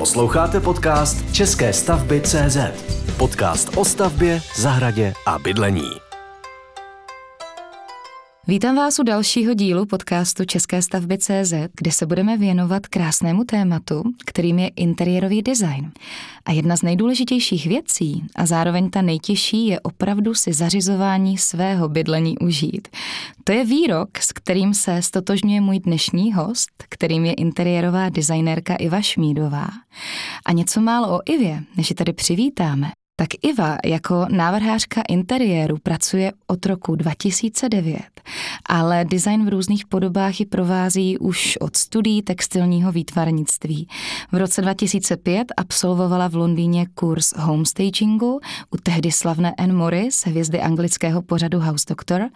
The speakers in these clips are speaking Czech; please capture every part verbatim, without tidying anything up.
Posloucháte podcast České stavby tečka cé zet. Podcast o stavbě, zahradě a bydlení. Vítám vás u dalšího dílu podcastu České stavby tečka cé zet, kde se budeme věnovat krásnému tématu, kterým je interiérový design. A jedna z nejdůležitějších věcí a zároveň ta nejtěžší je opravdu si zařizování svého bydlení užít. To je výrok, s kterým se stotožňuje můj dnešní host, kterým je interiérová designérka Iva Šmídová. A něco málo o Ivě, než ji tady přivítáme. Tak Iva jako návrhářka interiéru pracuje od roku dva tisíce devět, ale design v různých podobách ji provází už od studií textilního výtvarnictví. V roce dva tisíce pět absolvovala v Londýně kurz Home Stagingu u tehdy slavné Ann Maurice, hvězdy anglického pořadu House Doctor,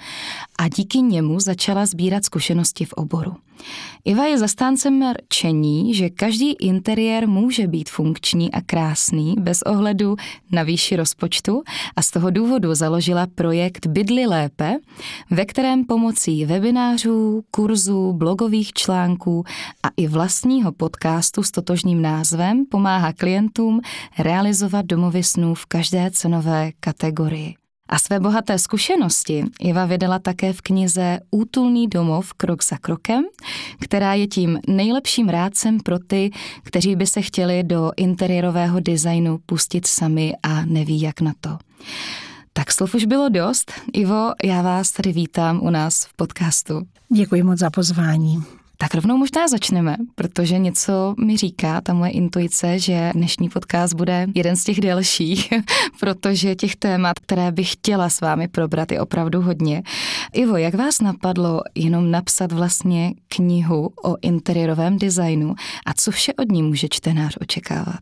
a díky němu začala sbírat zkušenosti v oboru. Iva je zastáncem rčení, že každý interiér může být funkční a krásný bez ohledu na výši rozpočtu, a z toho důvodu založila projekt Bydlí lépe, ve kterém pomocí webinářů, kurzů, blogových článků a i vlastního podcastu s totožným názvem pomáhá klientům realizovat domovy snů v každé cenové kategorii. A své bohaté zkušenosti Iva vydala také v knize Útulný domov krok za krokem, která je tím nejlepším rádcem pro ty, kteří by se chtěli do interiérového designu pustit sami a neví jak na to. Tak slov už bylo dost. Ivo, já vás tady vítám u nás v podcastu. Děkuji moc za pozvání. Tak rovnou možná začneme, protože něco mi říká ta moje intuice, že dnešní podcast bude jeden z těch delších, protože těch témat, které bych chtěla s vámi probrat, je opravdu hodně. Ivo, jak vás napadlo jenom napsat vlastně knihu o interiérovém designu a co vše od ní může čtenář očekávat?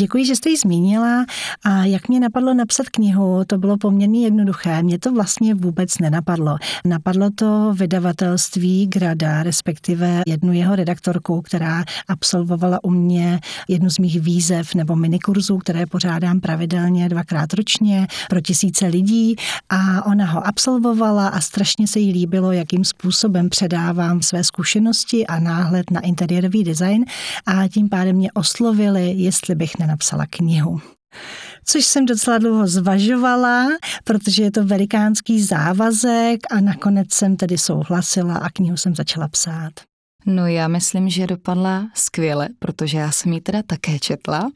Děkuji, že jste ji zmínila. A jak mě napadlo napsat knihu, to bylo poměrně jednoduché. Mě to vlastně vůbec nenapadlo. Napadlo to vydavatelství Grada, respektive jednu jeho redaktorku, která absolvovala u mě jednu z mých výzev nebo minikurzů, které pořádám pravidelně dvakrát ročně pro tisíce lidí. A ona ho absolvovala a strašně se jí líbilo, jakým způsobem předávám své zkušenosti a náhled na interiérový design. A tím pádem mě oslovili, jestli bych napsala knihu. Což jsem docela dlouho zvažovala, protože je to velikánský závazek, a nakonec jsem tedy souhlasila a knihu jsem začala psát. No já myslím, že dopadla skvěle, protože já jsem ji teda také četla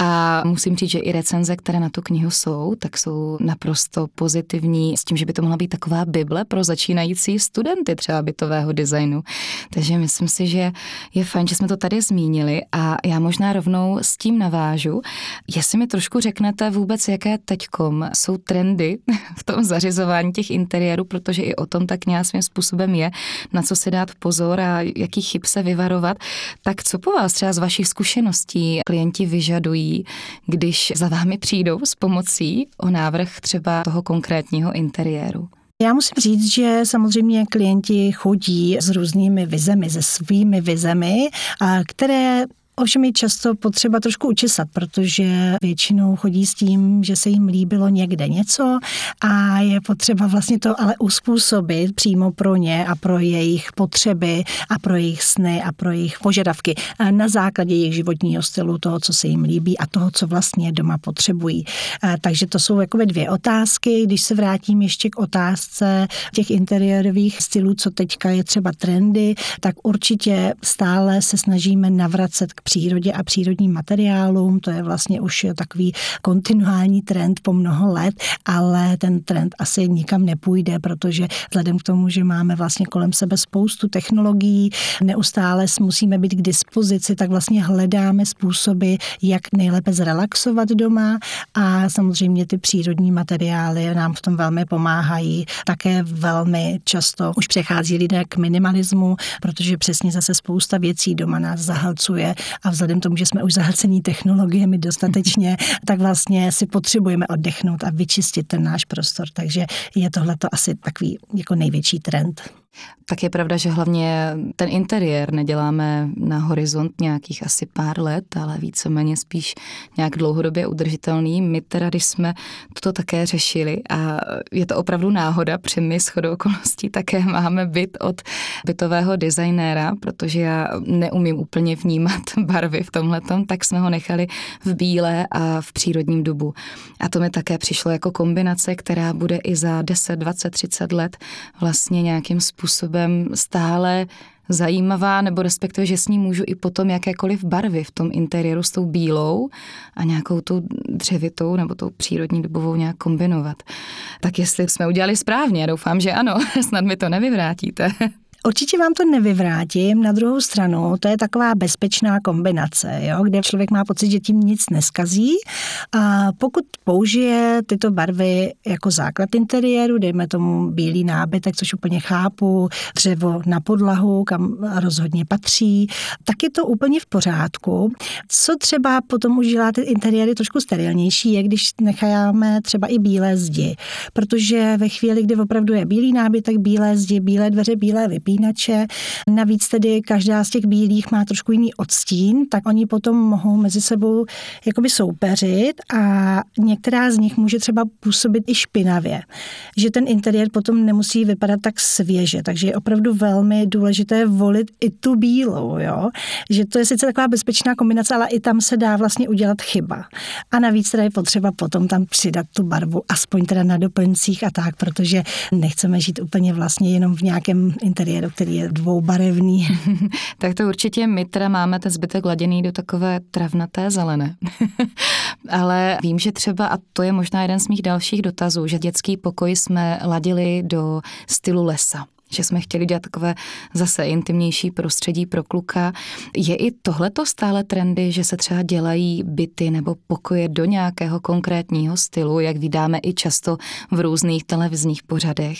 a musím říct, že i recenze, které na tu knihu jsou, tak jsou naprosto pozitivní, s tím, že by to mohla být taková bible pro začínající studenty třeba bytového designu. Takže myslím si, že je fajn, že jsme to tady zmínili, a já možná rovnou s tím navážu. Jestli mi trošku řeknete vůbec, jaké teďkom jsou trendy v tom zařizování těch interiérů, protože i o tom ta kniha svým způsobem je, na co si dát pozor a jakých chyb se vyvarovat. Tak co po vás třeba z vašich zkušeností klienti vyžadují, když za vámi přijdou s pomocí o návrh třeba toho konkrétního interiéru? Já musím říct, že samozřejmě klienti chodí s různými vizemi, se svými vizemi, které ovšem je často potřeba trošku učesat, protože většinou chodí s tím, že se jim líbilo někde něco a je potřeba vlastně to ale uspůsobit přímo pro ně a pro jejich potřeby a pro jejich sny a pro jejich požadavky na základě jejich životního stylu, toho, co se jim líbí a toho, co vlastně doma potřebují. Takže to jsou jakoby dvě otázky. Když se vrátím ještě k otázce těch interiérových stylů, co teďka je třeba trendy, tak určitě stále se snažíme navracet k přírodě a přírodním materiálům. To je vlastně už takový kontinuální trend po mnoho let, ale ten trend asi nikam nepůjde, protože vzhledem k tomu, že máme vlastně kolem sebe spoustu technologií, neustále musíme být k dispozici, tak vlastně hledáme způsoby, jak nejlépe zrelaxovat doma, a samozřejmě ty přírodní materiály nám v tom velmi pomáhají. Také velmi často už přechází lidé k minimalismu, protože přesně zase spousta věcí doma nás zahalcuje. A vzhledem k tomu, že jsme už zahlcení technologiemi dostatečně, tak vlastně si potřebujeme oddechnout a vyčistit ten náš prostor. Takže je tohleto asi takový jako největší trend. Tak je pravda, že hlavně ten interiér neděláme na horizont nějakých asi pár let, ale víceméně spíš nějak dlouhodobě udržitelný. My teda, když jsme toto také řešili a je to opravdu náhoda, protože my shodou okolností také máme byt od bytového designéra, protože já neumím úplně vnímat barvy v tomhletom, tak jsme ho nechali v bílé a v přírodním dubu. A to mi také přišlo jako kombinace, která bude i za deset, dvacet, třicet let vlastně nějakým způsobem stále zajímavá, nebo respektive, že s ní můžu i potom jakékoliv barvy v tom interiéru s tou bílou a nějakou tou dřevitou nebo tou přírodní dobovou nějak kombinovat. Tak jestli jsme udělali správně, doufám, že ano, snad mi to nevyvrátíte. Určitě vám to nevyvrátím, na druhou stranu to je taková bezpečná kombinace, jo, kde člověk má pocit, že tím nic neskazí. A pokud použije tyto barvy jako základ interiéru, dejme tomu bílý nábytek, což úplně chápu, dřevo na podlahu, kam rozhodně patří, tak je to úplně v pořádku. Co třeba potom už dělá ty interiéry trošku sterilnější, je když necháme třeba i bílé zdi, protože ve chvíli, kdy opravdu je bílý nábytek, bílé zdi, bílé dveře, bílé vypínače, navíc tedy každá z těch bílých má trošku jiný odstín, tak oni potom mohou mezi sebou jakoby soupeřit a některá z nich může třeba působit i špinavě, že ten interiér potom nemusí vypadat tak svěže, takže je opravdu velmi důležité volit i tu bílou, jo? Že to je sice taková bezpečná kombinace, ale i tam se dá vlastně udělat chyba. A navíc teda je potřeba potom tam přidat tu barvu, aspoň teda na doplňcích a tak, protože nechceme žít úplně vlastně jenom v nějakém interiéru, který je dvoubarevný. Tak to určitě my teda máme ten zbytek laděný do takové travnaté zelené. Ale vím, že třeba, a to je možná jeden z mých dalších dotazů, že dětský pokoj jsme ladili do stylu lesa. Že jsme chtěli dělat takové zase intimnější prostředí pro kluka. Je i tohleto stále trendy, že se třeba dělají byty nebo pokoje do nějakého konkrétního stylu, jak vydáme i často v různých televizních pořadech,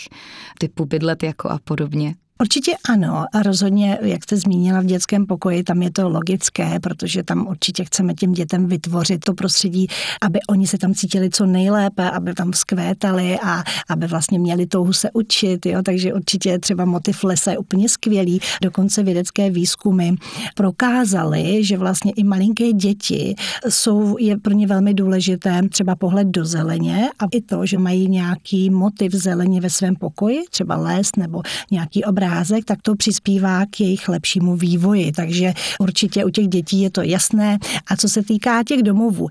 typu Bydlet jako a podobně? Určitě ano a rozhodně, jak jste zmínila, v dětském pokoji, tam je to logické, protože tam určitě chceme těm dětem vytvořit to prostředí, aby oni se tam cítili co nejlépe, aby tam vzkvétali a aby vlastně měli touhu se učit, jo? Takže určitě třeba motiv lesa je úplně skvělý. Dokonce vědecké výzkumy prokázaly, že vlastně i malinké děti jsou, je pro ně velmi důležité třeba pohled do zeleně a i to, že mají nějaký motiv zeleně ve svém pokoji, třeba les nebo nějaký obrázek, tak to přispívá k jejich lepšímu vývoji, takže určitě u těch dětí je to jasné. A co se týká těch domovů,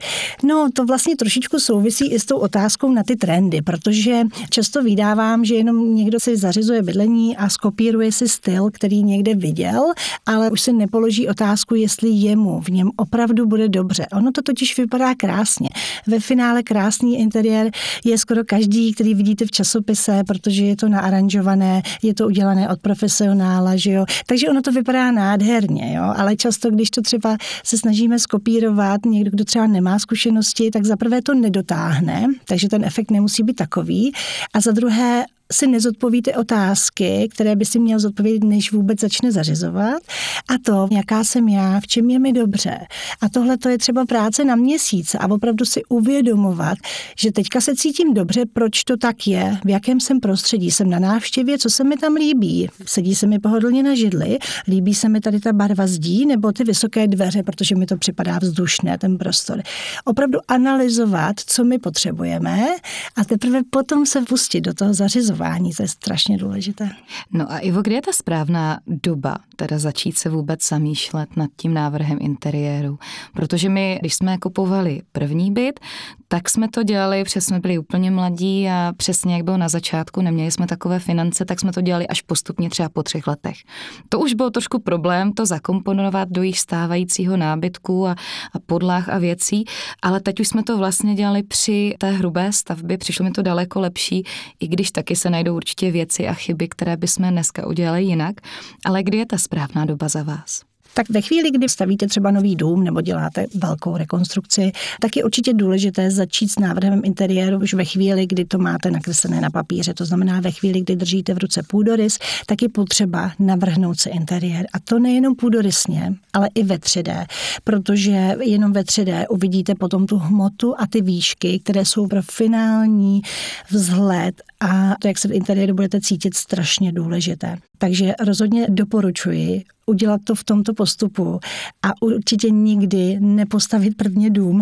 no to vlastně trošičku souvisí i s tou otázkou na ty trendy, protože často vydávám, že jenom někdo si zařizuje bydlení a skopíruje si styl, který někde viděl, ale už si nepoloží otázku, jestli jemu v něm opravdu bude dobře. Ono to totiž vypadá krásně. Ve finále krásný interiér je skoro každý, který vidíte v časopise, protože je to naaranžované, je to udělané od profesionála, že jo. Takže ono to vypadá nádherně, jo, ale často, když to třeba se snažíme skopírovat, někdo, kdo třeba nemá zkušenosti, tak za prvé to nedotáhne, takže ten efekt nemusí být takový a za druhé si nezodpovíte otázky, které by si měl zodpovědět, než vůbec začne zařizovat. A to, jaká jsem já, v čem je mi dobře. A tohle to je třeba práce na měsíc a opravdu si uvědomovat, že teďka se cítím dobře, proč to tak je, v jakém jsem prostředí, jsem na návštěvě, co se mi tam líbí. Sedí se mi pohodlně na židli, líbí se mi tady ta barva zdí nebo ty vysoké dveře, protože mi to připadá vzdušné, ten prostor. Opravdu analyzovat, co my potřebujeme a teprve potom se pustit do toho zařizování. To je strašně důležité. No a Ivo, kdy je ta správná doba teda začít se vůbec zamýšlet nad tím návrhem interiéru? Protože my, když jsme kupovali první byt, tak jsme to dělali, protože jsme byli úplně mladí a přesně jak bylo na začátku, neměli jsme takové finance, tak jsme to dělali až postupně třeba po třech letech. To už bylo trošku problém to zakomponovat do jejich stávajícího nábytku a, a podlah a věcí, ale teď už jsme to vlastně dělali při té hrubé stavbě, přišlo mi to daleko lepší, i když taky se najdou určitě věci a chyby, které bychom dneska udělali jinak, ale kdy je ta správná doba za vás? Tak ve chvíli, kdy stavíte třeba nový dům nebo děláte velkou rekonstrukci, tak je určitě důležité začít s návrhem interiéru už ve chvíli, kdy to máte nakreslené na papíře. To znamená, ve chvíli, kdy držíte v ruce půdorys, tak je potřeba navrhnout si interiér. A to nejenom půdorysně, ale i ve tři dé, protože jenom ve tři dé uvidíte potom tu hmotu a ty výšky, které jsou pro finální vzhled a to, jak se v interiéru budete cítit, strašně důležité. Takže rozhodně doporučuji udělat to v tomto postupu a určitě nikdy nepostavit prvně dům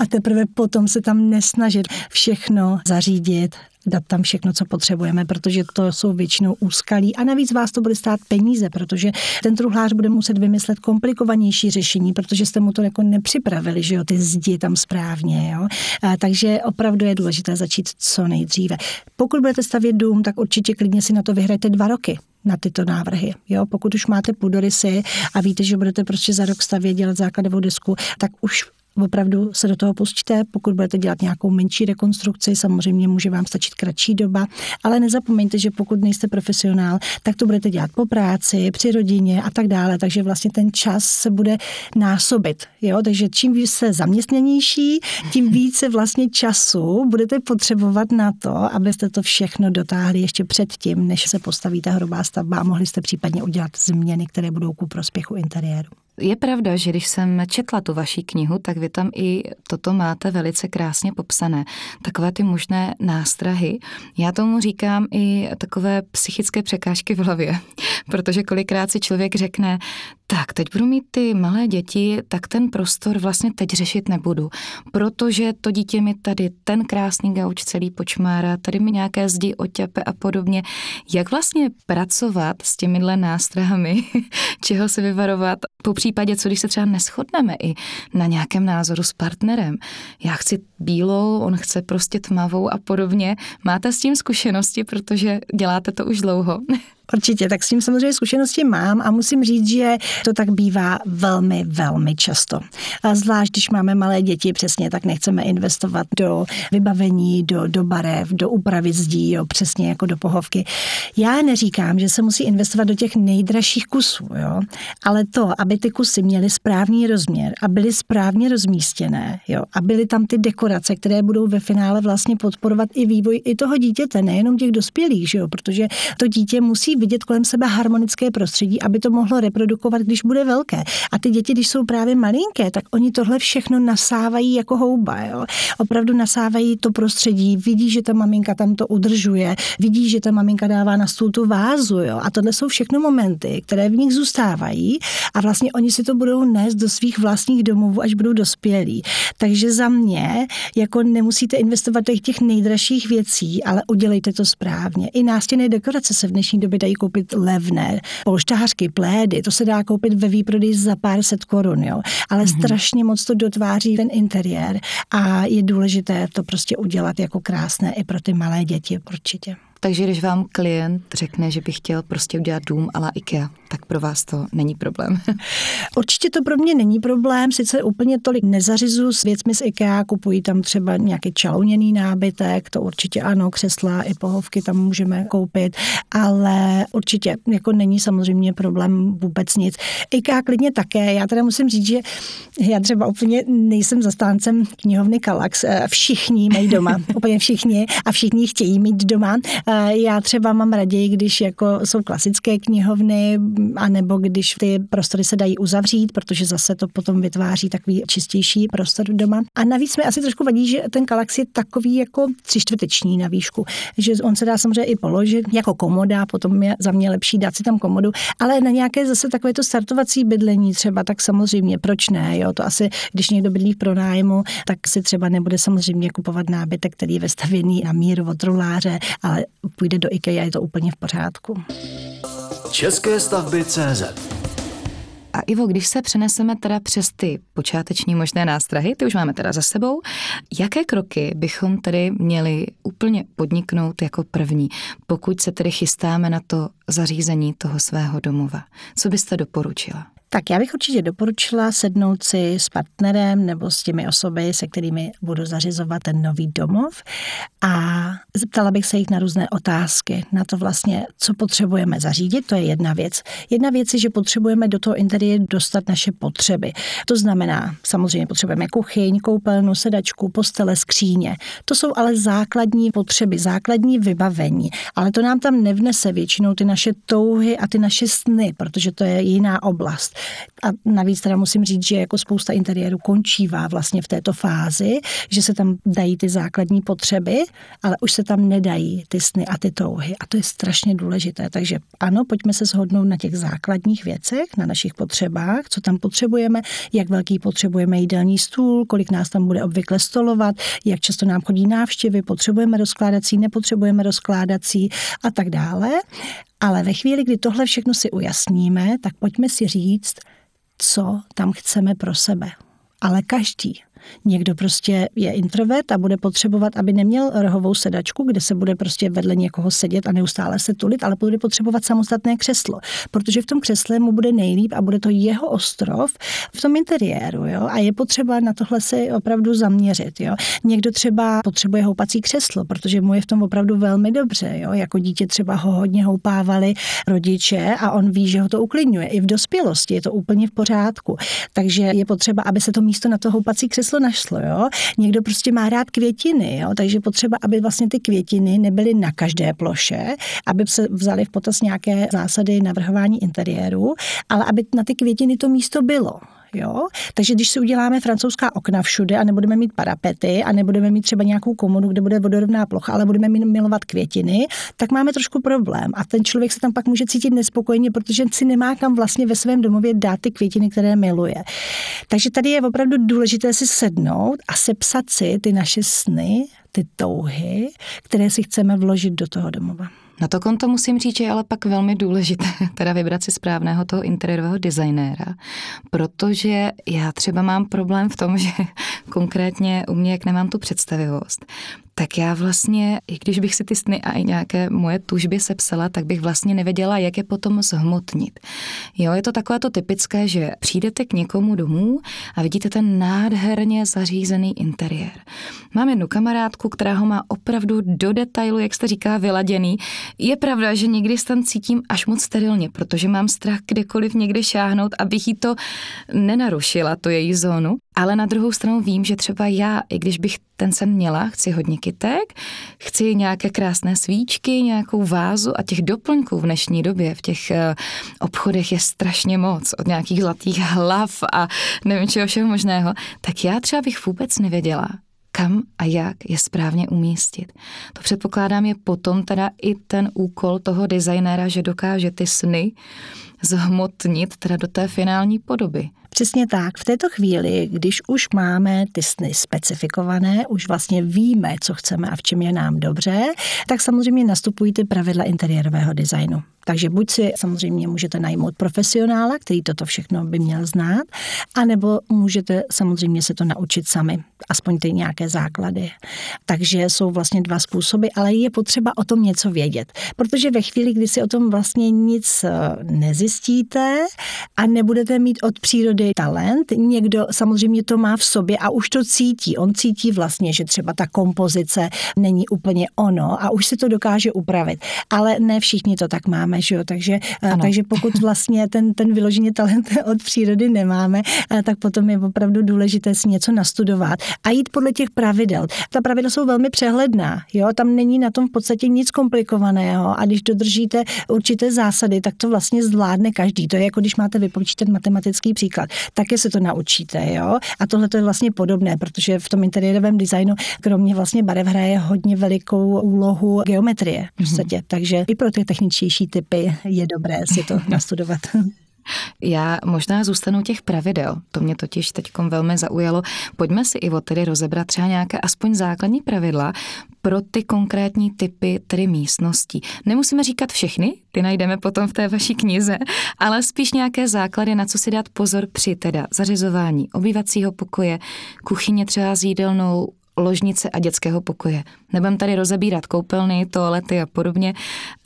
a teprve potom se tam nesnažit všechno zařídit, dát tam všechno, co potřebujeme, protože to jsou většinou úskalí a navíc vás to bude stát peníze, protože ten truhlář bude muset vymyslet komplikovanější řešení, protože jste mu to jako nepřipravili, že jo, ty zdi tam správně, jo. A takže opravdu je důležité začít co nejdříve. Pokud budete stavět dům, tak určitě klidně si na to vyhrajte dva roky. Na tyto návrhy. Jo? Pokud už máte půdorysy a víte, že budete prostě za rok stavět, dělat základovou desku, tak už opravdu se do toho pustíte. Pokud budete dělat nějakou menší rekonstrukci, samozřejmě může vám stačit kratší doba, ale nezapomeňte, že pokud nejste profesionál, tak to budete dělat po práci, při rodině a tak dále, takže vlastně ten čas se bude násobit. Jo? Takže čím víc jste zaměstněnější, tím více vlastně času budete potřebovat na to, abyste to všechno dotáhli ještě předtím, než se postaví ta hrubá stavba a mohli jste případně udělat změny, které budou ku prospěchu interiéru. Je pravda, že když jsem četla tu vaši knihu, tak vy tam i toto máte velice krásně popsané. Takové ty možné nástrahy. Já tomu říkám i takové psychické překážky v hlavě, protože kolikrát si člověk řekne, tak teď budu mít ty malé děti, tak ten prostor vlastně teď řešit nebudu, protože to dítě mi tady ten krásný gauč celý počmárá, tady mi nějaké zdi oťape a podobně. Jak vlastně pracovat s těmihle nástrahami, čeho se vyvarovat? Po případě, co když se třeba neshodneme i na nějakém názoru s partnerem. Já chci bílou, on chce prostě tmavou a podobně. Máte s tím zkušenosti, protože děláte to už dlouho? Určitě, tak s tím samozřejmě zkušenosti mám a musím říct, že to tak bývá velmi, velmi často. A zvlášť, když máme malé děti, přesně tak nechceme investovat do vybavení, do, do barev, do úpravy zdí, jo, přesně jako do pohovky. Já neříkám, že se musí investovat do těch nejdražších kusů, jo, ale to, aby ty kusy měly správný rozměr a byly správně rozmístěné, jo, a byly tam ty dekorace, které budou ve finále vlastně podporovat i vývoj i toho dítěte, nejenom těch dospělých, že jo, protože to dítě musí vidět kolem sebe harmonické prostředí, aby to mohlo reprodukovat, když bude velké. A ty děti, když jsou právě malinké, tak oni tohle všechno nasávají jako houba. Jo? Opravdu nasávají to prostředí, vidí, že ta maminka tam to udržuje, vidí, že ta maminka dává na stůl tu vázu. Jo? A tohle jsou všechno momenty, které v nich zůstávají a vlastně oni si to budou nést do svých vlastních domovů, až budou dospělí. Takže za mě jako nemusíte investovat do těch nejdražších věcí, ale udělejte to správně. I nástěnné dekorace se v dnešní době dají koupit levné, polštářky, plédy, to se dá koupit ve výprodeji za pár set korun, jo. Ale mm-hmm. strašně moc to dotváří ten interiér a je důležité to prostě udělat jako krásné i pro ty malé děti, určitě. Takže když vám klient řekne, že by chtěl prostě udělat dům à la IKEA, tak pro vás to není problém. Určitě to pro mě není problém, sice úplně tolik nezařizuji s věcmi z IKEA, kupuji tam třeba nějaký čalouněný nábytek, to určitě ano, křesla i pohovky tam můžeme koupit, ale určitě jako není samozřejmě problém vůbec nic. IKEA klidně také, já teda musím říct, že já třeba úplně nejsem zastáncem knihovny Kallax, všichni mají doma, úplně všichni a všichni chtějí mít doma. Já třeba mám raději, když jako jsou klasické knihovny, anebo když ty prostory se dají uzavřít, protože zase to potom vytváří takový čistější prostor doma. A navíc mi asi trošku vadí, že ten Kallax je takový jako třičtvrteční na výšku, že on se dá samozřejmě i položit jako komoda, potom je za mě lepší dát si tam komodu, ale na nějaké zase takové to startovací bydlení třeba, tak samozřejmě proč ne, jo, to asi, když někdo bydlí v pronájmu, tak si třeba nebude samozřejmě kupovat nábytek, který je vestavěný na míru od truhláře, ale půjde do IKEA, je to úplně v pořádku. České stavby tečka cé zet. A Ivo, když se přeneseme teda přes ty počáteční možné nástrahy, ty už máme teda za sebou, jaké kroky bychom tedy měli úplně podniknout jako první, pokud se tedy chystáme na to zařízení toho svého domova? Co byste doporučila? Tak já bych určitě doporučila sednout si s partnerem nebo s těmi osoby, se kterými budu zařizovat ten nový domov a zeptala bych se jich na různé otázky, na to vlastně, co potřebujeme zařídit, to je jedna věc. Jedna věc je, že potřebujeme do toho interiéru dostat naše potřeby. To znamená, samozřejmě potřebujeme kuchyň, koupelnu, sedačku, postele, skříně. To jsou ale základní potřeby, základní vybavení, ale to nám tam nevnese většinou ty naše touhy a ty naše sny, protože to je jiná oblast. A navíc teda musím říct, že jako spousta interiéru končívá vlastně v této fázi, že se tam dají ty základní potřeby, ale už se tam nedají ty sny a ty touhy. A to je strašně důležité. Takže ano, pojďme se shodnout na těch základních věcech, na našich potřebách, co tam potřebujeme, jak velký potřebujeme jídelní stůl, kolik nás tam bude obvykle stolovat, jak často nám chodí návštěvy, potřebujeme rozkládací, nepotřebujeme rozkládací a tak dále. Ale ve chvíli, kdy tohle všechno si ujasníme, tak pojďme si říct, co tam chceme pro sebe. Ale každý. Někdo prostě je introvert a bude potřebovat, aby neměl rohovou sedačku, kde se bude prostě vedle někoho sedět a neustále se tulit, ale bude potřebovat samostatné křeslo, protože v tom křesle mu bude nejlíp a bude to jeho ostrov v tom interiéru, jo? A je potřeba na tohle se opravdu zaměřit, jo? Někdo třeba potřebuje houpací křeslo, protože mu je v tom opravdu velmi dobře, jo? Jako dítě třeba ho hodně houpávali rodiče a on ví, že ho to uklidňuje. I v dospělosti je to úplně v pořádku. Takže je potřeba, aby se to místo na to houpací křeslo našlo, jo. Někdo prostě má rád květiny, jo, takže potřeba, aby vlastně ty květiny nebyly na každé ploše, aby se vzaly v potaz nějaké zásady navrhování interiéru, ale aby na ty květiny to místo bylo. Jo? Takže když si uděláme francouzská okna všude a nebudeme mít parapety a nebudeme mít třeba nějakou komodu, kde bude vodorovná plocha, ale budeme milovat květiny, tak máme trošku problém. A ten člověk se tam pak může cítit nespokojeně, protože si nemá kam vlastně ve svém domově dát ty květiny, které miluje. Takže tady je opravdu důležité si sednout a sepsat si ty naše sny, ty touhy, které si chceme vložit do toho domova. Na to konto musím říct, že je ale pak velmi důležité teda vybrat si správného toho interiérového designéra, protože já třeba mám problém v tom, že konkrétně u mě, jak nemám tu představivost, tak já vlastně, i když bych si ty sny a i nějaké moje tužby sepsala, tak bych vlastně nevěděla, jak je potom zhmotnit. Jo, je to takové to typické, že přijdete k někomu domů a vidíte ten nádherně zařízený interiér. Mám jednu kamarádku, která ho má opravdu do detailu, jak jste říká, vyladěný. Je pravda, že někdy se tam cítím až moc sterilně, protože mám strach kdekoliv někde šáhnout, abych jí to nenarušila, tu její zónu. Ale na druhou stranu vím, že třeba já, i když bych ten sen měla, chci hodně kytek, chci nějaké krásné svíčky, nějakou vázu a těch doplňků v dnešní době v těch obchodech je strašně moc, od nějakých zlatých hlav a nevím čeho všeho možného, tak já třeba bych vůbec nevěděla, kam a jak je správně umístit. To předpokládám je potom teda i ten úkol toho designéra, že dokáže ty sny zhmotnit teda do té finální podoby. Přesně tak. V této chvíli, když už máme ty sny specifikované, už vlastně víme, co chceme a v čem je nám dobře, tak samozřejmě nastupují ty pravidla interiérového designu. Takže buď si samozřejmě můžete najmout profesionála, který toto všechno by měl znát, anebo můžete samozřejmě se to naučit sami, aspoň ty nějaké základy. Takže jsou vlastně dva způsoby, ale je potřeba o tom něco vědět, protože ve chvíli, kdy si o tom vlastně nic nezjistíte a nebudete mít od přírody talent, někdo samozřejmě to má v sobě a už to cítí. On cítí vlastně, že třeba ta kompozice není úplně ono a už si to dokáže upravit, ale ne všichni to tak máme. Že jo? Takže, takže pokud vlastně ten, ten vyloženě talent od přírody nemáme, tak potom je opravdu důležité si něco nastudovat a jít podle těch pravidel. Ta pravidla jsou velmi přehledná, jo? Tam není na tom v podstatě nic komplikovaného a když dodržíte určité zásady, tak to vlastně zvládne každý. To je jako když máte vypočítat matematický příklad, taky se to naučíte, jo? A tohle to je vlastně podobné, protože v tom interiérovém designu kromě vlastně barev hraje hodně velikou úlohu geometrie v podstatě, mm-hmm. takže i pro ty techničtější typy je dobré si to nastudovat. Já možná zůstanu těch pravidel, to mě totiž teďkom velmi zaujalo. Pojďme si, Ivo, tedy rozebrat třeba nějaké aspoň základní pravidla pro ty konkrétní typy, tedy místností. Nemusíme říkat všechny, ty najdeme potom v té vaší knize, ale spíš nějaké základy, na co si dát pozor při teda zařizování obývacího pokoje, kuchyně třeba s jídelnou, ložnice a dětského pokoje. Nebudem tady rozebírat koupelny, toalety a podobně,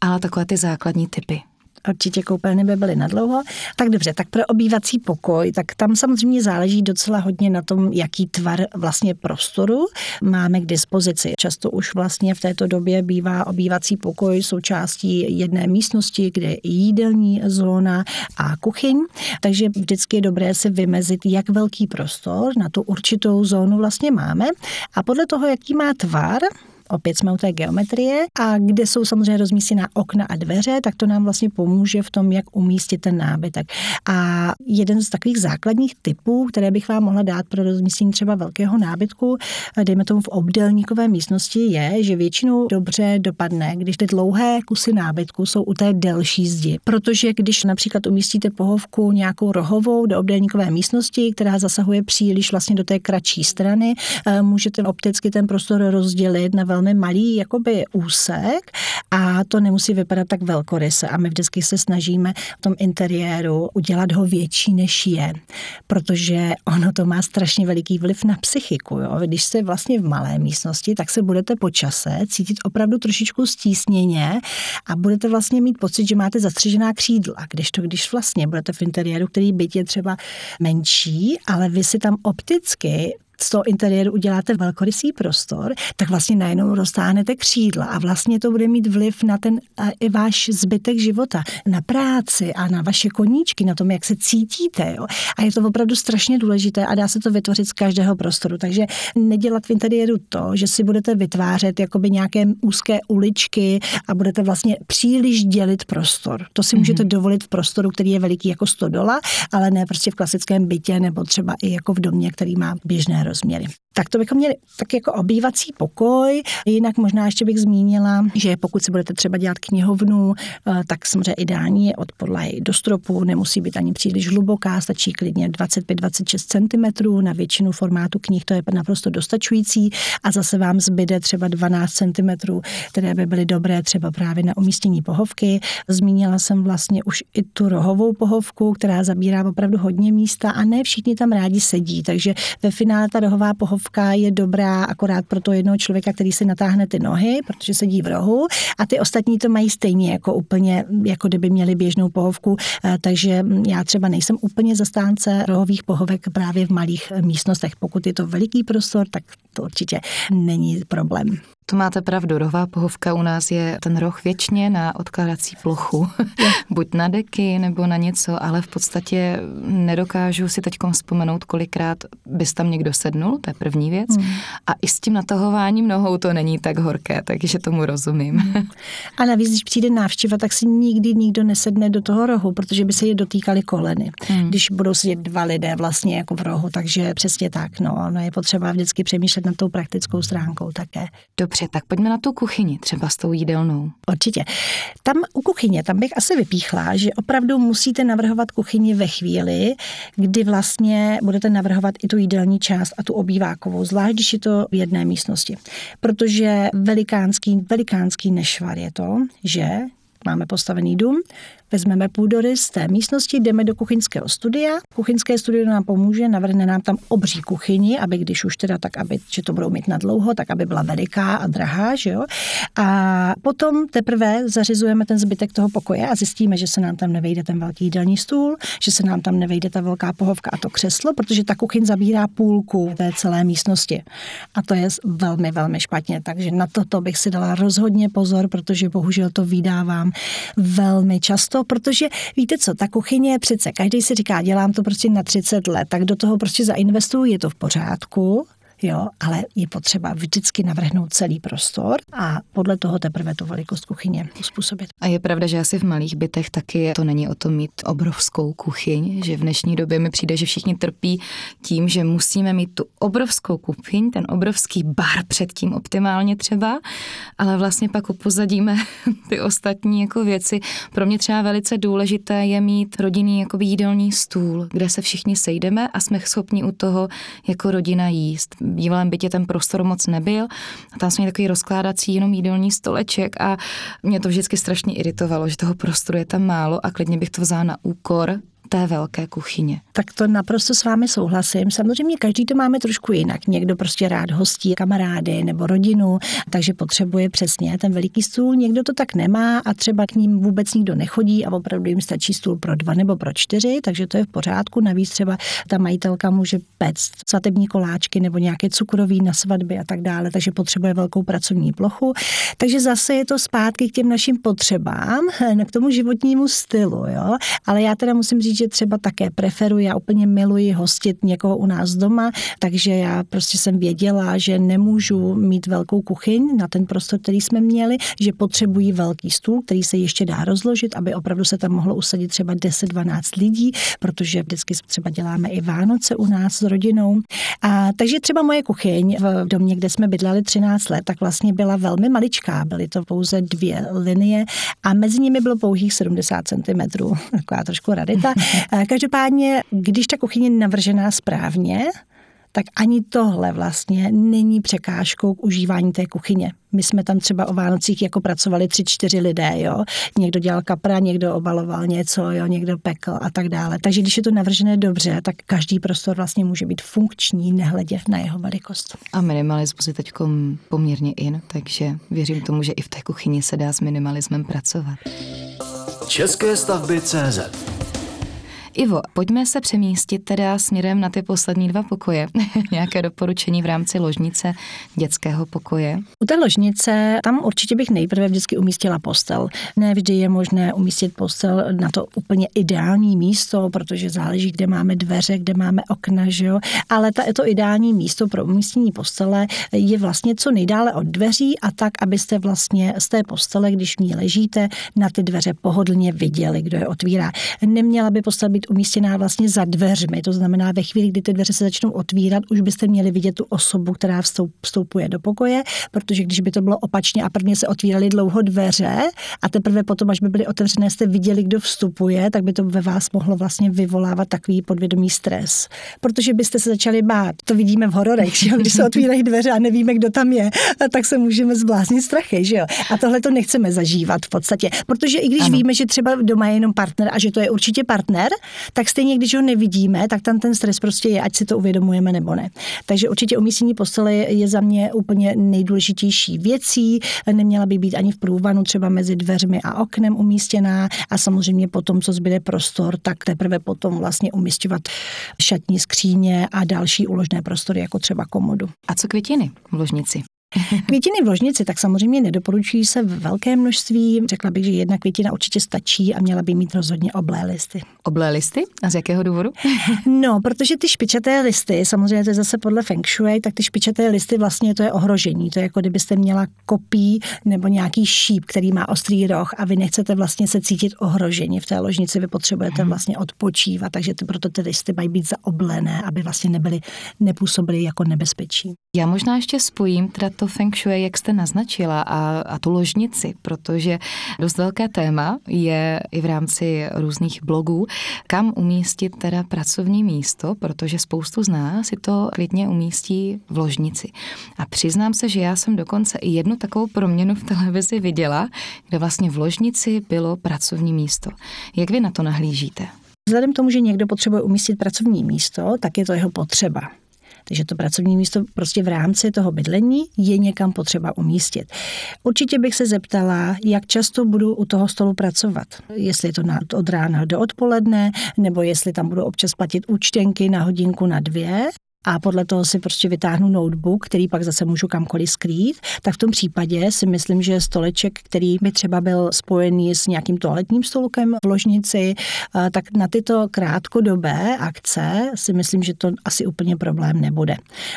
ale takové ty základní typy. Určitě koupelny by byly nadlouho. Tak dobře, tak pro obývací pokoj, tak tam samozřejmě záleží docela hodně na tom, jaký tvar vlastně prostoru máme k dispozici. Často už vlastně v této době bývá obývací pokoj součástí jedné místnosti, kde je jídelní zóna a kuchyň, takže vždycky je dobré si vymezit, jak velký prostor na tu určitou zónu vlastně máme a podle toho, jaký má tvar, Opět jsme u té geometrie, a kde jsou samozřejmě rozmístěná okna a dveře, tak to nám vlastně pomůže v tom, jak umístit ten nábytek. A jeden z takových základních typů, které bych vám mohla dát pro rozmístění třeba velkého nábytku, dejme tomu v obdélníkové místnosti, je, že většinou dobře dopadne, když ty dlouhé kusy nábytku jsou u té delší zdi. Protože když například umístíte pohovku nějakou rohovou do obdélníkové místnosti, která zasahuje příliš vlastně do té kratší strany, můžete opticky ten prostor rozdělit na velmi malý jakoby úsek, a to nemusí vypadat tak velkoryse. A my vždycky se snažíme v tom interiéru udělat ho větší, než je. Protože ono to má strašně veliký vliv na psychiku. Jo? Když jste vlastně v malé místnosti, tak se budete po čase cítit opravdu trošičku stísněně a budete vlastně mít pocit, že máte zastřežená křídla. Když to, když vlastně budete v interiéru, který byť je třeba menší, ale vy si tam opticky z toho interiéru uděláte velkorysý prostor, tak vlastně najednou roztáhnete křídla a vlastně to bude mít vliv na ten i váš zbytek života, na práci a na vaše koníčky, na tom, jak se cítíte. Jo? A je to opravdu strašně důležité a dá se to vytvořit z každého prostoru. Takže nedělat v interiéru to, že si budete vytvářet jakoby nějaké úzké uličky a budete vlastně příliš dělit prostor. To si mm-hmm. můžete dovolit v prostoru, který je veliký jako stodola, ale ne prostě v klasickém bytě nebo třeba i jako v domě, který má běžné rozměry. Tak to bychom měli tak jako obývací pokoj. Jinak možná ještě bych zmínila, že pokud si budete třeba dělat knihovnu, tak samozřejmě ideální je od podlahy do stropu, nemusí být ani příliš hluboká, stačí klidně dvacet pět až dvacet šest centimetrů, na většinu formátu knih to je naprosto dostačující a zase vám zbyde třeba dvanáct centimetrů, které by byly dobré třeba právě na umístění pohovky. Zmínila jsem vlastně už i tu rohovou pohovku, která zabírá opravdu hodně místa a ne všichni tam rádi sedí, takže ve finále ta rohová pohovka je dobrá akorát pro toho jednoho člověka, který si natáhne ty nohy, protože sedí v rohu, a ty ostatní to mají stejně jako úplně, jako kdyby měli běžnou pohovku, takže já třeba nejsem úplně zastánce rohových pohovek právě v malých místnostech. Pokud je to veliký prostor, tak to určitě není problém. To máte pravdu, rohová pohovka u nás je ten roh věčně na odkládací plochu. Buď na deky nebo na něco, ale v podstatě nedokážu si teď vzpomenout, kolikrát bys tam někdo sednul, to je první věc. Mm. A i s tím natahováním nohou to není tak horké, takže tomu rozumím. A navíc, když přijde návštěva, tak si nikdy nikdo nesedne do toho rohu, protože by se je dotýkaly koleny. Mm. Když budou sedět dva lidé vlastně jako v rohu, takže přesně tak. No, no je potřeba vždycky přemýšlet nad tou praktickou stránkou také. Dobře. Tak pojďme na tu kuchyni, třeba s tou jídelnou. Určitě. Tam u kuchyně, tam bych asi vypíchla, že opravdu musíte navrhovat kuchyni ve chvíli, kdy vlastně budete navrhovat i tu jídelní část a tu obývákovou, zvlášť když je to v jedné místnosti. Protože velikánský, velikánský nešvar je to, že máme postavený dům, vezmeme půdorys z té místnosti, jdeme do kuchyňského studia. Kuchyňské studio nám pomůže, navrhne nám tam obří kuchyni, aby když už teda tak, aby, že to budou mít na dlouho, tak aby byla veliká a drahá, že jo. A potom teprve zařizujeme ten zbytek toho pokoje a zjistíme, že se nám tam nevejde ten velký jídelní stůl, že se nám tam nevejde ta velká pohovka a to křeslo, protože ta kuchyň zabírá půlku té celé místnosti. A to je velmi, velmi špatně, takže na toto bych si dala rozhodně pozor, protože bohužel to vydávám velmi často. Protože víte co, ta kuchyně je přece, každý si říká, dělám to prostě na třicet let, tak do toho prostě zainvestuju, je to v pořádku, jo, ale je potřeba vždycky navrhnout celý prostor a podle toho teprve tu velikost kuchyně uspůsobit. A je pravda, že asi v malých bytech taky to není o tom mít obrovskou kuchyň, že v dnešní době mi přijde, že všichni trpí tím, že musíme mít tu obrovskou kuchyň, ten obrovský bar předtím optimálně třeba, ale vlastně pak upozadíme ty ostatní jako věci. Pro mě třeba velice důležité je mít rodinný jakoby jídelní stůl, kde se všichni sejdeme a jsme schopni u toho jako rodina jíst. V bývalém bytě ten prostor moc nebyl a tam jsme měli takový rozkládací jenom jídelní stoleček a mě to vždycky strašně iritovalo, že toho prostoru je tam málo a klidně bych to vzala na úkor té velké kuchyně. Tak to naprosto s vámi souhlasím. Samozřejmě každý to máme trošku jinak. Někdo prostě rád hostí kamarády nebo rodinu, takže potřebuje přesně ten veliký stůl. Někdo to tak nemá a třeba k ním vůbec nikdo nechodí a opravdu jim stačí stůl pro dva nebo pro čtyři, takže to je v pořádku. Navíc třeba ta majitelka může péct svatební koláčky nebo nějaké cukroví na svatby a tak dále, takže potřebuje velkou pracovní plochu. Takže zase je to zpátky k těm našim potřebám, k tomu životnímu stylu, jo. Ale já teda musím říct, že třeba také preferuji, já úplně miluji hostit někoho u nás doma, takže já prostě jsem věděla, že nemůžu mít velkou kuchyň na ten prostor, který jsme měli, že potřebují velký stůl, který se ještě dá rozložit, aby opravdu se tam mohlo usadit třeba deset dvanáct lidí, protože vždycky třeba děláme i Vánoce u nás s rodinou. A takže třeba moje kuchyň v domě, kde jsme bydleli třináct let, tak vlastně byla velmi maličká, byly to pouze dvě linie a mezi nimi bylo pouhých sedmdesát centimetrů, taková trošku rarita. Každopádně, když ta kuchyně je navržená správně, tak ani tohle vlastně není překážkou k užívání té kuchyně. My jsme tam třeba o Vánocích jako pracovali tři, čtyři lidé, jo. Někdo dělal kapra, někdo obaloval něco, jo, někdo pekl a tak dále. Takže když je to navržené dobře, tak každý prostor vlastně může být funkční, nehledě na jeho velikost. A minimalismus je teď poměrně in, takže věřím tomu, že i v té kuchyni se dá s minimalismem pracovat. České stavby tečka cé zet. Ivo, pojďme se přemístit teda směrem na ty poslední dva pokoje. Nějaké doporučení v rámci ložnice dětského pokoje? U té ložnice, tam určitě bych nejprve vždycky umístila postel. Ne vždy je možné umístit postel na to úplně ideální místo, protože záleží, kde máme dveře, kde máme okna, že jo? Ale ta, to ideální místo pro umístění postele je vlastně co nejdále od dveří a tak, abyste vlastně z té postele, když v ní ležíte, na ty dveře pohodlně viděli, kdo je otvírá. Neměla by postel být umístěná vlastně za dveřmi. To znamená, ve chvíli, kdy ty dveře se začnou otvírat, už byste měli vidět tu osobu, která vstoupuje do pokoje, protože když by to bylo opačně a prvně se otvíraly dlouho dveře a teprve potom, až by byly otevřené, jste viděli, kdo vstupuje, tak by to ve vás mohlo vlastně vyvolávat takový podvědomý stres. Protože byste se začali bát. To vidíme v hororech, že jo? Když se otvírají dveře a nevíme, kdo tam je, tak se můžeme zbláznit strachy, že jo? A tohle to nechceme zažívat v podstatě, protože i když ano. Víme, že třeba doma je jenom partner a že to je určitě partner, tak stejně, když ho nevidíme, tak tam ten stres prostě je, ať si to uvědomujeme nebo ne. Takže určitě umístění postele je za mě úplně nejdůležitější věcí. Neměla by být ani v průvanu třeba mezi dveřmi a oknem umístěná a samozřejmě potom, co zbyde prostor, tak teprve potom vlastně umístěvat šatní, skříně a další úložné prostory, jako třeba komodu. A co květiny v ložnici? Květiny v ložnici, tak samozřejmě nedoporučují se v velké množství. Řekla bych, že jedna květina určitě stačí a měla by mít rozhodně oblé listy. Oblé listy? A z jakého důvodu? No, protože ty špičaté listy, samozřejmě to je zase podle feng shui, tak ty špičaté listy vlastně to je ohrožení. To je jako kdybyste měla kopí nebo nějaký šíp, který má ostrý roh a vy nechcete vlastně se cítit ohroženi v té ložnici, vy potřebujete vlastně odpočívat, takže ty, proto ty listy mají být zaoblené, aby vlastně nebyly, nepůsobily jako nebezpečí. Já možná ještě spojím teda to feng shui, jak jste naznačila, a, a tu ložnici, protože dost velké téma je i v rámci různých blogů, kam umístit teda pracovní místo, protože spoustu z nás si to klidně umístí v ložnici. A přiznám se, že já jsem dokonce i jednu takovou proměnu v televizi viděla, kde vlastně v ložnici bylo pracovní místo. Jak vy na to nahlížíte? Vzhledem k tomu, že někdo potřebuje umístit pracovní místo, tak je to jeho potřeba. Takže to pracovní místo prostě v rámci toho bydlení je někam potřeba umístit. Určitě bych se zeptala, jak často budu u toho stolu pracovat. Jestli je to od rána do odpoledne, nebo jestli tam budu občas platit účtenky na hodinku, na dvě. A podle toho si prostě vytáhnu notebook, který pak zase můžu kamkoliv skrýt, tak v tom případě si myslím, že stoleček, který by třeba byl spojený s nějakým toaletním stolkem v ložnici, tak na tyto krátkodobé akce si myslím, že to asi úplně problém nebude.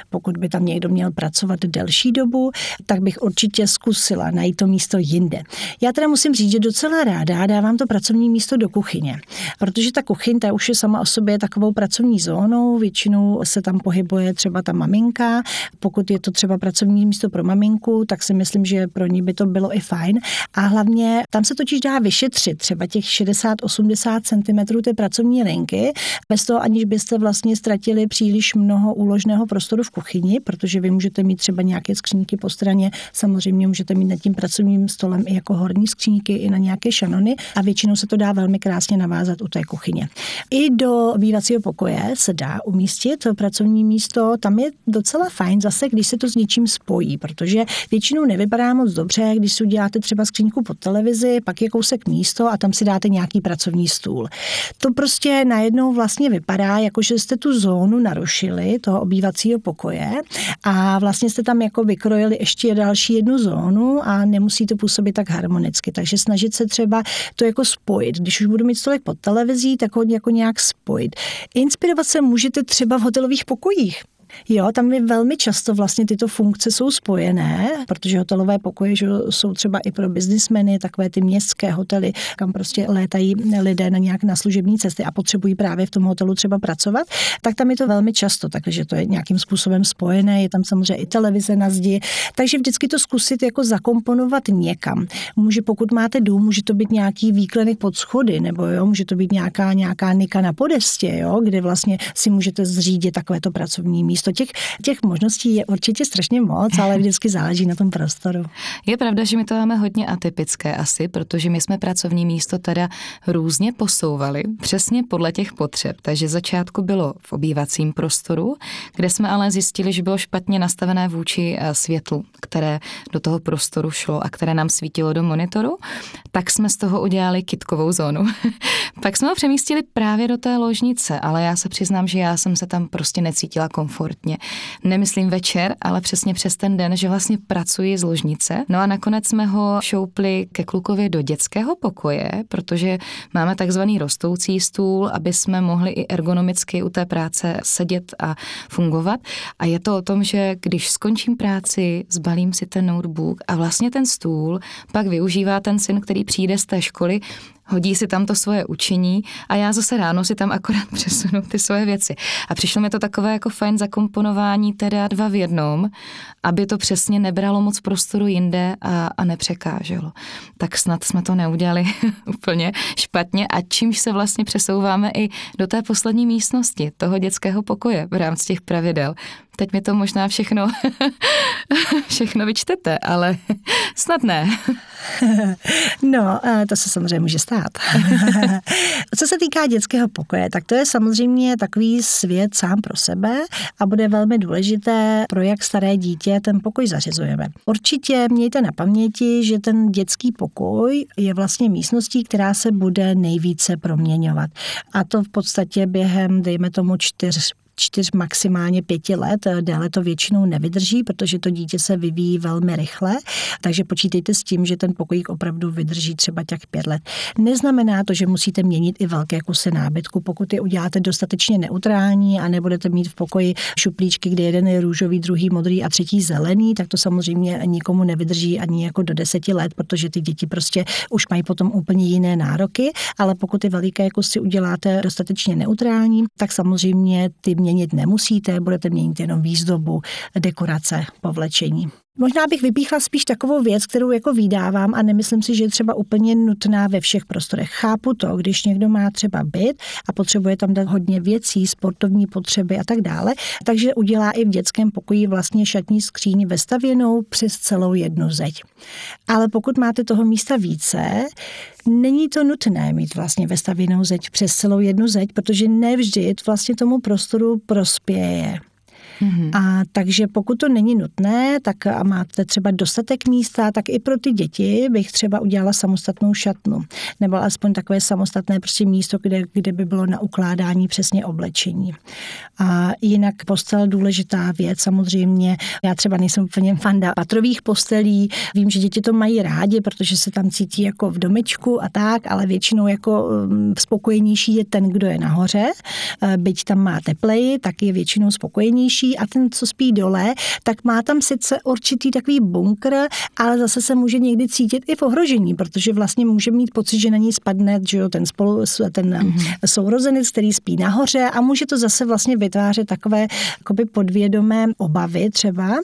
Pokud by tam někdo měl pracovat delší dobu, tak bych určitě zkusila najít to místo jinde. Já teda musím říct, že docela ráda dávám to pracovní místo do kuchyně, protože ta kuchyň, ta už je sama o sobě takovou pracovní zónou, většinou se tam pohybuje třeba ta maminka. Pokud je to třeba pracovní místo pro maminku, tak si myslím, že pro ní by to bylo i fajn. A hlavně tam se totiž dá vyšetřit třeba těch šedesát až osmdesát centimetrů té pracovní linky, bez toho aniž byste vlastně ztratili příliš mnoho úložného prostoru v kuchyni, protože vy můžete mít třeba nějaké skříňky po straně, samozřejmě můžete mít nad tím pracovním stolem i jako horní skříňky, i na nějaké šanony a většinou se to dá velmi krásně navázat u té kuchyně. I do obývacího pokoje se dá umístit pracovní místo, tam je docela fajn zase, když se to s něčím spojí, protože většinou nevypadá moc dobře, když si uděláte třeba skříňku pod televizi, pak je kousek místo a tam si dáte nějaký pracovní stůl. To prostě najednou vlastně vypadá, jako že jste tu zónu narušili, toho obývacího pokoje A vlastně jste tam jako vykrojili ještě další jednu zónu a nemusí to působit tak harmonicky. Takže snažit se třeba to jako spojit. Když už budu mít stolek pod televizí, tak ho jako nějak spojit. Inspirovat se můžete třeba v hotelových pokojích. Jo, tam je velmi často vlastně tyto funkce jsou spojené, protože hotelové pokoje že jsou třeba i pro biznismeny, takové ty městské hotely, kam prostě létají lidé na nějak na služební cesty a potřebují právě v tom hotelu třeba pracovat, tak tam je to velmi často, takže to je nějakým způsobem spojené, je tam samozřejmě i televize na zdi, takže vždycky to zkusit jako zakomponovat někam. Může, pokud máte dům, může to být nějaký výklenek pod schody, nebo jo, může to být nějaká, nějaká nika na podestě, jo, kde vlastně si můžete zřídit takovéto pracovní místo. Těch, těch možností je určitě strašně moc, ale vždycky záleží na tom prostoru. Je pravda, že my to máme hodně atypické asi, protože my jsme pracovní místo teda různě posouvali, přesně podle těch potřeb. Takže začátku bylo v obývacím prostoru, kde jsme ale zjistili, že bylo špatně nastavené vůči světlu, které do toho prostoru šlo a které nám svítilo do monitoru, tak jsme z toho udělali kitkovou zónu. Pak jsme ho přemístili právě do té ložnice, ale já se přiznám, že já jsem se tam prostě necítila komfortně. Nemyslím večer, ale přesně přes ten den, že vlastně pracuji z ložnice. No a nakonec jsme ho šoupli ke Klukově do dětského pokoje, protože máme takzvaný rostoucí stůl, aby jsme mohli i ergonomicky u té práce sedět a fungovat. A je to o tom, že když skončím práci, zbalím si ten notebook a vlastně ten stůl pak využívá ten syn, který přijde z té školy, hodí si tam to svoje učení a já zase ráno si tam akorát přesunu ty svoje věci. A přišlo mi to takové jako fajn zakomponování teda dva v jednom, aby to přesně nebralo moc prostoru jinde a, a nepřekáželo. Tak snad jsme to neudělali úplně špatně a čímž se vlastně přesouváme i do té poslední místnosti, toho dětského pokoje v rámci těch pravidel. Teď mi to možná všechno, všechno vyčtete, ale snad ne. No, to se samozřejmě může stát. Co se týká dětského pokoje, tak to je samozřejmě takový svět sám pro sebe a bude velmi důležité, pro jak staré dítě ten pokoj zařizujeme. Určitě mějte na paměti, že ten dětský pokoj je vlastně místností, která se bude nejvíce proměňovat. A to v podstatě během, dejme tomu, čtyř čtyř, maximálně pěti let. Déle to většinou nevydrží, protože to dítě se vyvíjí velmi rychle, takže počítejte s tím, že ten pokojík opravdu vydrží třeba těch pět let. Neznamená to, že musíte měnit i velké kusy nábytku, pokud je uděláte dostatečně neutrální a nebudete mít v pokoji šuplíčky, kde jeden je růžový, druhý modrý a třetí zelený, tak to samozřejmě nikomu nevydrží ani jako do deseti let, protože ty děti prostě už mají potom úplně jiné nároky, ale pokud ty veliké kusy uděláte dostatečně neutrální, tak samozřejmě ty měnit nemusíte, budete měnit jenom výzdobu, dekorace, povlečení. Možná bych vypíchla spíš takovou věc, kterou jako vydávám a nemyslím si, že je třeba úplně nutná ve všech prostorech. Chápu to, když někdo má třeba byt a potřebuje tam dát hodně věcí, sportovní potřeby a tak dále, takže udělá i v dětském pokoji vlastně šatní skříň vestavěnou přes celou jednu zeď. Ale pokud máte toho místa více, není to nutné mít vlastně vestavěnou zeď přes celou jednu zeď, protože nevždy vlastně tomu prostoru prospěje. Mm-hmm. A takže pokud to není nutné, tak a máte třeba dostatek místa, tak i pro ty děti bych třeba udělala samostatnou šatnu. Nebo alespoň takové samostatné prostě místo, kde, kde by bylo na ukládání přesně oblečení. A jinak postel důležitá věc samozřejmě. Já třeba nejsem úplně fanda patrových postelí. Vím, že děti to mají rádi, protože se tam cítí jako v domečku a tak, ale většinou jako spokojenější je ten, kdo je nahoře. Byť tam má tepleji, tak je většinou spokojenější. A ten, co spí dole, tak má tam sice určitý takový bunkr, ale zase se může někdy cítit i v ohrožení, protože vlastně může mít pocit, že na ní spadne, že jo, ten, spolu, ten mm-hmm. sourozenec, který spí nahoře a může to zase vlastně vytvářet takové jakoby podvědomé obavy třeba.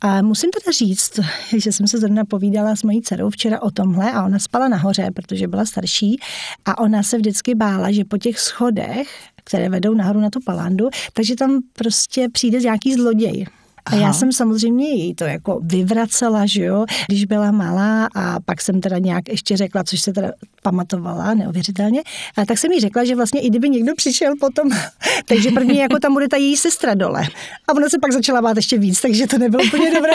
A musím teda říct, že jsem se zrovna povídala s mojí dcerou včera o tomhle a ona spala nahoře, protože byla starší a ona se vždycky bála, že po těch schodech, které vedou nahoru na tu palandu, takže tam prostě přijde nějaký zloděj. A já jsem samozřejmě jí to jako vyvracela, že jo, když byla malá a pak jsem teda nějak ještě řekla, což se teda pamatovala neuvěřitelně, a tak jsem jí řekla, že vlastně i kdyby někdo přišel potom, takže první jako tam bude ta její sestra dole. A ona se pak začala bát ještě víc, takže to nebylo úplně dobré.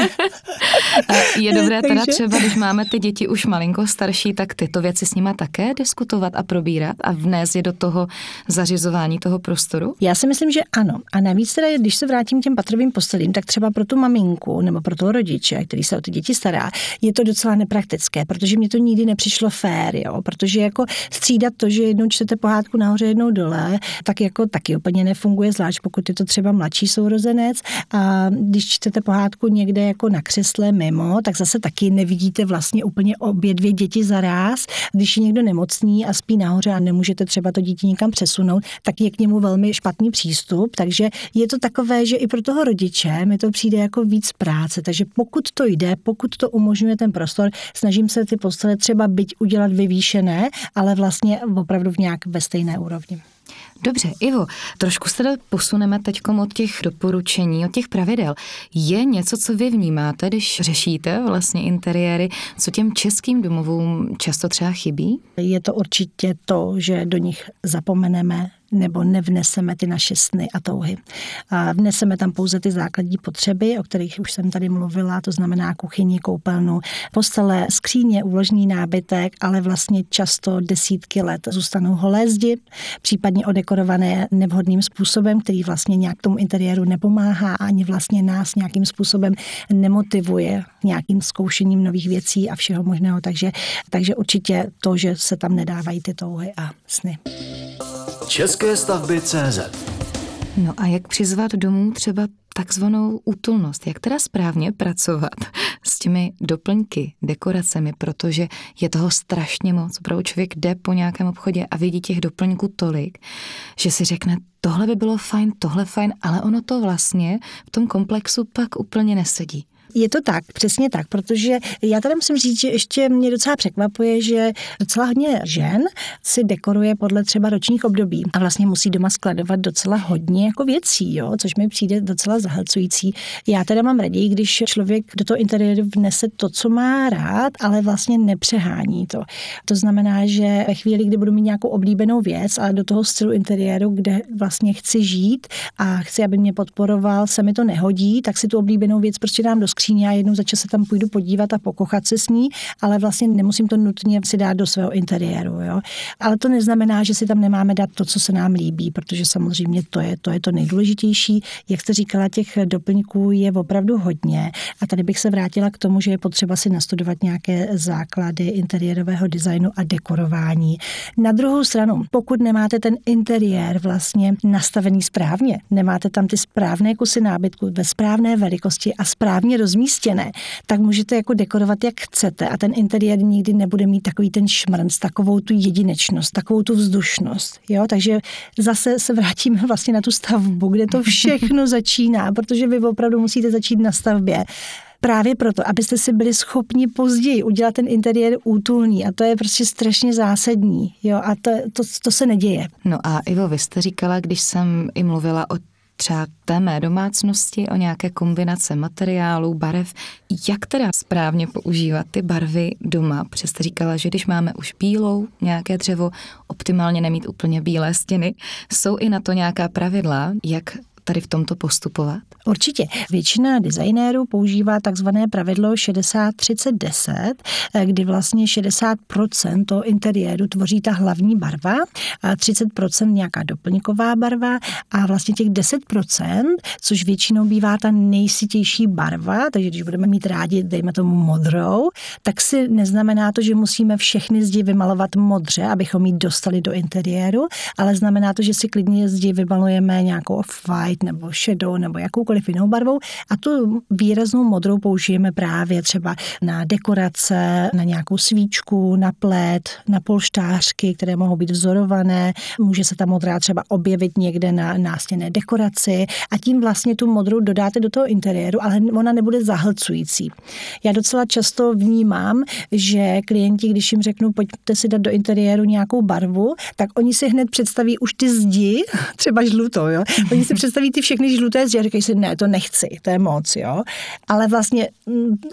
Je dobré teda takže... třeba, když máme ty děti už malinko starší, tak tyto věci s nima také diskutovat a probírat a vnést je do toho zařizování toho prostoru? Já si myslím, že ano. A navíc teda, když se vrátím k těm patrovým postelím, tak třeba třeba pro tu maminku nebo pro toho rodiče, který se o ty děti stará, je to docela nepraktické, protože mě to nikdy nepřišlo fér, jo? Protože jako střídat to, že jednou čtete pohádku nahoře, jednou dole, tak jako taky úplně nefunguje, zvlášť pokud je to třeba mladší sourozenec, a když čtete pohádku někde jako na křesle mimo, tak zase taky nevidíte vlastně úplně obě dvě děti za ráz. Když je někdo nemocný a spí nahoře a nemůžete třeba to dítě nikam přesunout, tak je k němu velmi špatný přístup, takže je to takové, že i pro toho rodiče mi to přijde jako víc práce, takže pokud to jde, pokud to umožňuje ten prostor, snažím se ty postele třeba byť udělat vyvýšené, ale vlastně opravdu v nějak ve stejné úrovni. Dobře, Ivo, trošku se posuneme teďkom od těch doporučení, od těch pravidel. Je něco, co vy vnímáte, když řešíte vlastně interiéry, co těm českým domovům často třeba chybí? Je to určitě to, že do nich zapomeneme nebo nevneseme ty naše sny a touhy. A vneseme tam pouze ty základní potřeby, o kterých už jsem tady mluvila, to znamená kuchyni, koupelnu, postele, skříně, úložný nábytek, ale vlastně často desítky let zůstanou holé zdi, případně odekorované nevhodným způsobem, který vlastně nějak tomu interiéru nepomáhá ani vlastně nás nějakým způsobem nemotivuje nějakým zkoušením nových věcí a všeho možného. Takže, takže určitě to, že se tam nedávají ty touhy a sny. České stavby tečka cé zet. No a jak přizvat domů třeba takzvanou útulnost? Jak teda správně pracovat s těmi doplňky, dekoracemi, protože je toho strašně moc. Opravdu člověk jde po nějakém obchodě a vidí těch doplňků tolik, že si řekne, tohle by bylo fajn, tohle fajn, ale ono to vlastně v tom komplexu pak úplně nesedí. Je to tak, přesně tak, protože já tady musím říct, že ještě mě docela překvapuje, že docela hodně žen si dekoruje podle třeba ročních období a vlastně musí doma skladovat docela hodně jako věcí, jo, což mi přijde docela zahlcující. Já teda mám raději, když člověk do toho interiéru vnese to, co má rád, ale vlastně nepřehání to. To znamená, že ve chvíli, kdy budu mít nějakou oblíbenou věc a do toho stylu interiéru, kde vlastně chci žít a chci, aby mě podporoval, se mi to nehodí, tak si tu oblíbenou věc prostě dám do skříně a jednou za čas se tam půjdu podívat a pokochat se s ní, ale vlastně nemusím to nutně si dát do svého interiéru. Jo? Ale to neznamená, že si tam nemáme dát to, co se nám líbí, protože samozřejmě to je to, je to nejdůležitější. Jak jste říkala, těch doplňků je opravdu hodně. A tady bych se vrátila k tomu, že je potřeba si nastudovat nějaké základy interiérového designu a dekorování. Na druhou stranu, pokud nemáte ten interiér vlastně nastavený správně, nemáte tam ty správné kusy nábytku ve správné velikosti a správně rozmístěné, tak můžete jako dekorovat, jak chcete, a ten interiér nikdy nebude mít takový ten šmrnc, takovou tu jedinečnost, takovou tu vzdušnost. Jo? Takže zase se vrátíme vlastně na tu stavbu, kde to všechno začíná, protože vy opravdu musíte začít na stavbě. Právě proto, abyste si byli schopni později udělat ten interiér útulný, a to je prostě strašně zásadní. Jo? A to, to, to se neděje. No a Ivo, vy jste říkala, když jsem i mluvila o třeba té mé domácnosti, o nějaké kombinace materiálů, barev. Jak teda správně používat ty barvy doma? Přesto říkala, že když máme už bílou nějaké dřevo, optimálně nemít úplně bílé stěny. Jsou i na to nějaká pravidla, jak tady v tomto postupovat? Určitě. Většina designérů používá takzvané pravidlo šedesát třicet deset, kdy vlastně šedesát procent toho interiéru tvoří ta hlavní barva, a třicet procent nějaká doplňková barva a vlastně těch deset procent, což většinou bývá ta nejsytější barva, takže když budeme mít rádi, dejme tomu modrou, tak si neznamená to, že musíme všechny zdi vymalovat modře, abychom ji dostali do interiéru, ale znamená to, že si klidně zdi vymalujeme nějakou off-white nebo šedou, nebo jakoukoliv jinou barvou, a tu výraznou modrou použijeme právě třeba na dekorace, na nějakou svíčku, na plét, na polštářky, které mohou být vzorované. Může se ta modrá třeba objevit někde na nástěnné dekoraci a tím vlastně tu modrou dodáte do toho interiéru, ale ona nebude zahlcující. Já docela často vnímám, že klienti, když jim řeknu, pojďte si dát do interiéru nějakou barvu, tak oni si hned představí už ty zdi, třeba žlutou, jo. Oni si představí ty všechny žluté zdi a říkají si, ne, to nechci, to je moc, jo. Ale vlastně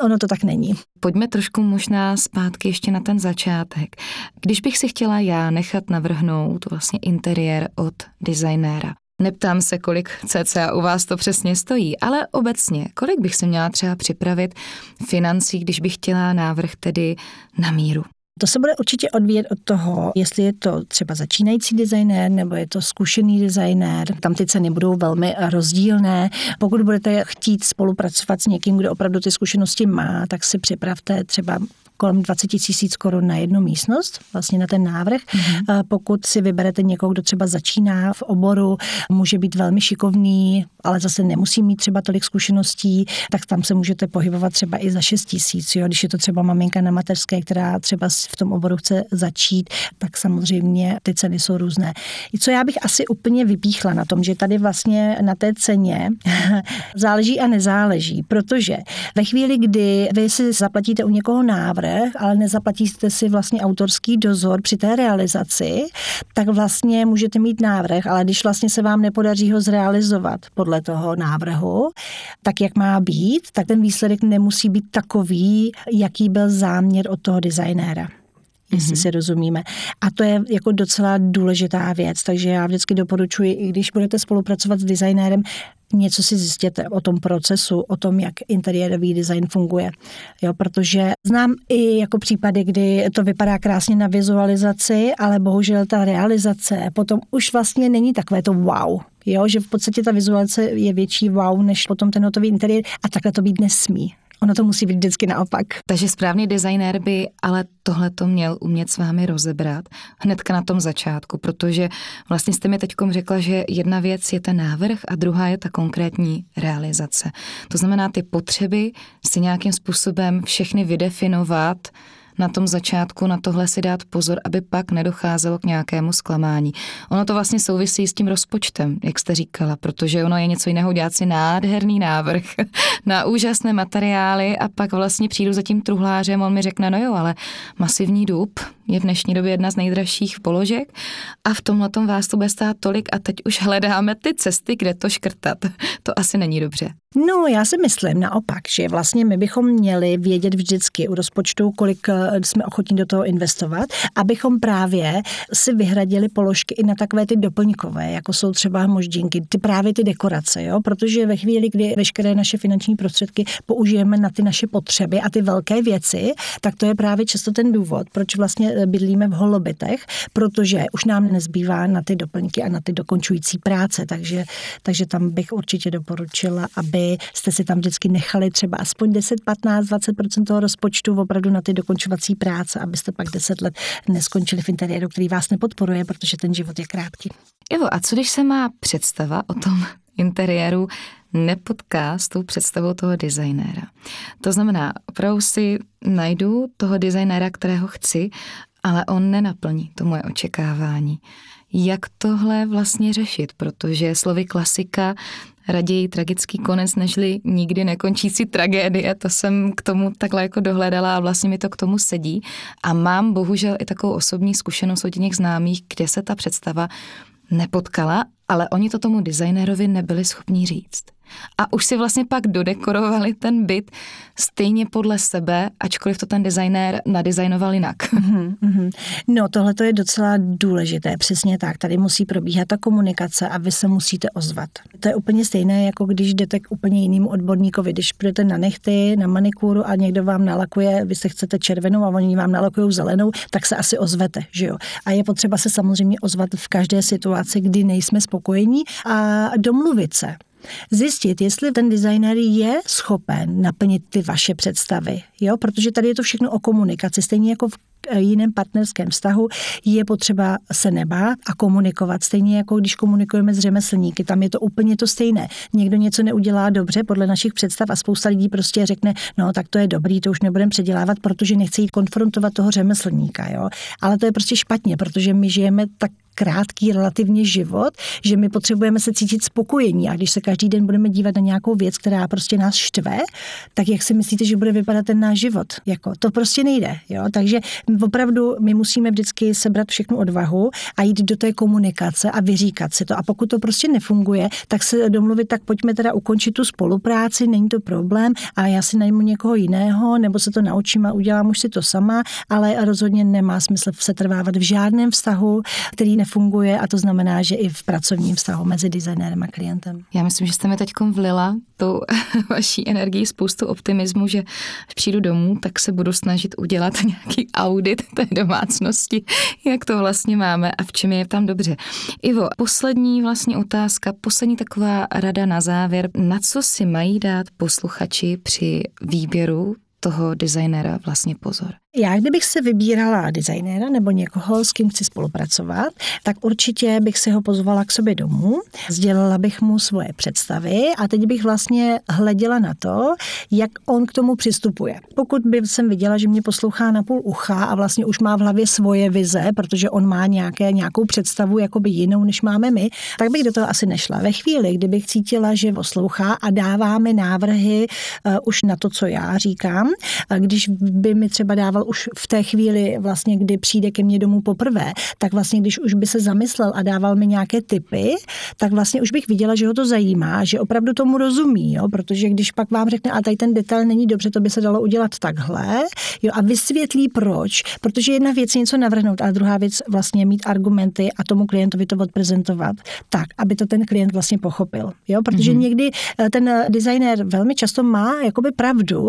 ono to tak není. Pojďme trošku možná zpátky ještě na ten začátek. Když bych si chtěla já nechat navrhnout vlastně interiér od designéra, neptám se, kolik cca u vás to přesně stojí, ale obecně, kolik bych se měla třeba připravit financí, když bych chtěla návrh tedy na míru? To se bude určitě odvíjet od toho, jestli je to třeba začínající designér nebo je to zkušený designér. Tam ty ceny budou velmi rozdílné. Pokud budete chtít spolupracovat s někým, kdo opravdu ty zkušenosti má, tak si připravte třeba kolem dvacet tisíc korun na jednu místnost, vlastně na ten návrh. Mm-hmm. Pokud si vyberete někoho, kdo třeba začíná v oboru, může být velmi šikovný, ale zase nemusí mít třeba tolik zkušeností, tak tam se můžete pohybovat třeba i za šest tisíc, jo, když je to třeba maminka na mateřské, která třeba v tom oboru chce začít, tak samozřejmě ty ceny jsou různé. I co já bych asi úplně vypíchla na tom, že tady vlastně na té ceně záleží a nezáleží, protože ve chvíli, kdy vy si zaplatíte u někoho návrh, ale nezaplatíte si vlastně autorský dozor při té realizaci, tak vlastně můžete mít návrh, ale když vlastně se vám nepodaří ho zrealizovat podle toho návrhu, tak jak má být, tak ten výsledek nemusí být takový, jaký byl záměr od toho designéra. Jestli mm-hmm. si rozumíme. A to je jako docela důležitá věc, takže já vždycky doporučuji, i když budete spolupracovat s designérem, něco si zjistěte o tom procesu, o tom, jak interiérový design funguje. Jo, protože znám i jako případy, kdy to vypadá krásně na vizualizaci, ale bohužel ta realizace potom už vlastně není takové to wow. Jo, že v podstatě ta vizualizace je větší wow, než potom ten hotový interiér a takhle to být nesmí. Ono to musí být vždycky naopak. Takže správný designér by ale tohleto měl umět s vámi rozebrat hnedka na tom začátku, protože vlastně jste mi teďkom řekla, že jedna věc je ten návrh a druhá je ta konkrétní realizace. To znamená, ty potřeby si nějakým způsobem všechny vydefinovat na tom začátku, na tohle si dát pozor, aby pak nedocházelo k nějakému zklamání. Ono to vlastně souvisí s tím rozpočtem, jak jste říkala, protože ono je něco jiného dělat si nádherný návrh na úžasné materiály a pak vlastně přijdu za tím truhlářem, on mi řekne, no jo, ale masivní dub je v dnešní době jedna z nejdražších položek a v tomhletom vás to bude stát tolik a teď už hledáme ty cesty, kde to škrtat. To asi není dobře. No, já si myslím naopak, že vlastně my bychom měli vědět vždycky u rozpočtu, kolik jsme ochotní do toho investovat, abychom právě si vyhradili položky i na takové ty doplňkové, jako jsou třeba moždinky, ty právě ty dekorace, jo? Protože ve chvíli, kdy veškeré naše finanční prostředky použijeme na ty naše potřeby a ty velké věci, tak to je právě často ten důvod, proč vlastně bydlíme v holobitech, protože už nám nezbývá na ty doplňky a na ty dokončující práce, takže, takže tam bych určitě doporučila, aby jste si tam vždycky nechali třeba aspoň deset, patnáct, dvacet procent toho rozpočtu opravdu na ty dokončovací práce, abyste pak deset let neskončili v interiéru, který vás nepodporuje, protože ten život je krátký. Ivo, a co když se má představa o tom interiéru nepotká s tou představou toho designéra? To znamená, opravdu si najdu toho designéra, kterého chci, ale on nenaplní to moje očekávání. Jak tohle vlastně řešit? Protože slovy klasika, raději tragický konec, nežli nikdy nekončící tragédie. To jsem k tomu takhle jako dohledala a vlastně mi to k tomu sedí. A mám bohužel i takovou osobní zkušenost od těch známých, kde se ta představa nepotkala, ale oni to tomu designérovi nebyli schopni říct. A už si vlastně pak dodekorovali ten byt stejně podle sebe, ačkoliv to ten designér nadizajnoval jinak. Mm-hmm. No, tohle to je docela důležité, přesně tak. Tady musí probíhat ta komunikace a vy se musíte ozvat. To je úplně stejné, jako když jdete k úplně jinému odborníkovi. Když půjdete na nehty, na manikúru a někdo vám nalakuje, vy se chcete červenou a oni vám nalakujou zelenou, tak se asi ozvete, že jo. A je potřeba se samozřejmě ozvat v každé situaci, kdy nejsme spokojení a domluvit se. Zjistit, jestli ten designér je schopen naplnit ty vaše představy, jo? Protože tady je to všechno o komunikaci, stejně jako v jiném partnerském vztahu je potřeba se nebát a komunikovat. Stejně jako když komunikujeme s řemeslníky, tam je to úplně to stejné. Někdo něco neudělá dobře podle našich představ a spousta lidí prostě řekne, no tak to je dobrý, to už nebudeme předělávat, protože nechci jít konfrontovat toho řemeslníka. Jo? Ale to je prostě špatně, protože my žijeme tak krátký relativně život, že my potřebujeme se cítit spokojení a když se každý den budeme dívat na nějakou věc, která prostě nás štve, tak jak si myslíte, že bude vypadat ten náš život? Jako, to prostě nejde. Jo? Takže opravdu my musíme vždycky sebrat všechnu odvahu a jít do té komunikace a vyříkat si to. A pokud to prostě nefunguje, tak se domluvit, tak pojďme teda ukončit tu spolupráci, není to problém a já si najmu někoho jiného, nebo se to naučím a udělám už si to sama, ale rozhodně nemá smysl setrvávat v žádném vztahu, který nefunguje a to znamená, že i v pracovním vztahu mezi designérem a klientem. Já myslím, že jste mi teď vlila tou vaší energii spoustu optimismu, že až přijdu domů, tak se budu snažit udělat nějaký audit té domácnosti, jak to vlastně máme a v čem je tam dobře. Ivo, poslední vlastně otázka, poslední taková rada na závěr. Na co si mají dát posluchači při výběru toho designéra vlastně pozor? Já, kdybych se vybírala designéra nebo někoho, s kým chci spolupracovat, tak určitě bych si ho pozvala k sobě domů, sdělila bych mu svoje představy a teď bych vlastně hleděla na to, jak on k tomu přistupuje. Pokud by jsem viděla, že mě poslouchá na půl ucha a vlastně už má v hlavě svoje vize, protože on má nějaké, nějakou představu jakoby jinou, než máme my, tak bych do toho asi nešla. Ve chvíli, kdybych cítila, že poslouchá a dává mi návrhy uh, už na to, co já říkám, když by mi třeba dával už v té chvíli, vlastně, kdy přijde ke mně domů poprvé, tak vlastně, když už by se zamyslel a dával mi nějaké tipy, tak vlastně už bych viděla, že ho to zajímá, že opravdu tomu rozumí, jo? Protože když pak vám řekne, a tady ten detail není dobře, to by se dalo udělat takhle, jo? A vysvětlí proč, protože jedna věc je něco navrhnout, a druhá věc vlastně mít argumenty a tomu klientovi to odprezentovat tak, aby to ten klient vlastně pochopil, jo? Protože mm-hmm. někdy ten designér velmi často má jakoby pravdu,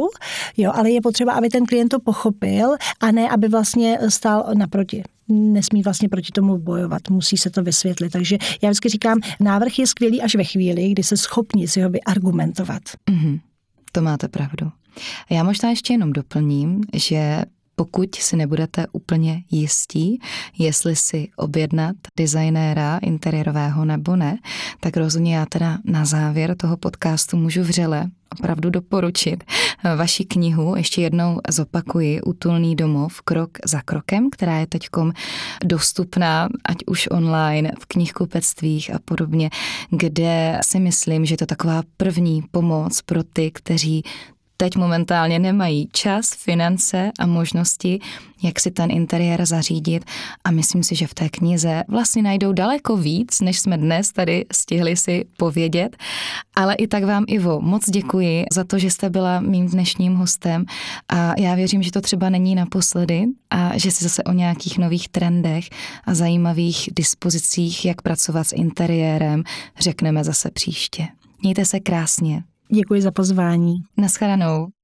jo? Ale je potřeba, aby ten klient to pochopil, a ne, aby vlastně stál naproti. Nesmí vlastně proti tomu bojovat, musí se to vysvětlit. Takže já vždycky říkám, návrh je skvělý až ve chvíli, kdy se schopni si ho vyargumentovat. Mm-hmm. To máte pravdu. Já možná ještě jenom doplním, že pokud si nebudete úplně jistí, jestli si objednat designéra interiérového nebo ne, tak rozhodně já teda na závěr toho podcastu můžu vřele opravdu doporučit vaši knihu. Ještě jednou zopakuji Útulný domov krok za krokem, která je teďkom dostupná, ať už online, v knihkupectvích a podobně, kde si myslím, že je to taková první pomoc pro ty, kteří teď momentálně nemají čas, finance a možnosti, jak si ten interiér zařídit, a myslím si, že v té knize vlastně najdou daleko víc, než jsme dnes tady stihli si povědět. Ale i tak vám, Ivo, moc děkuji za to, že jste byla mým dnešním hostem a já věřím, že to třeba není naposledy a že si zase o nějakých nových trendech a zajímavých dispozicích, jak pracovat s interiérem, řekneme zase příště. Mějte se krásně. Děkuji za pozvání. Naschledanou.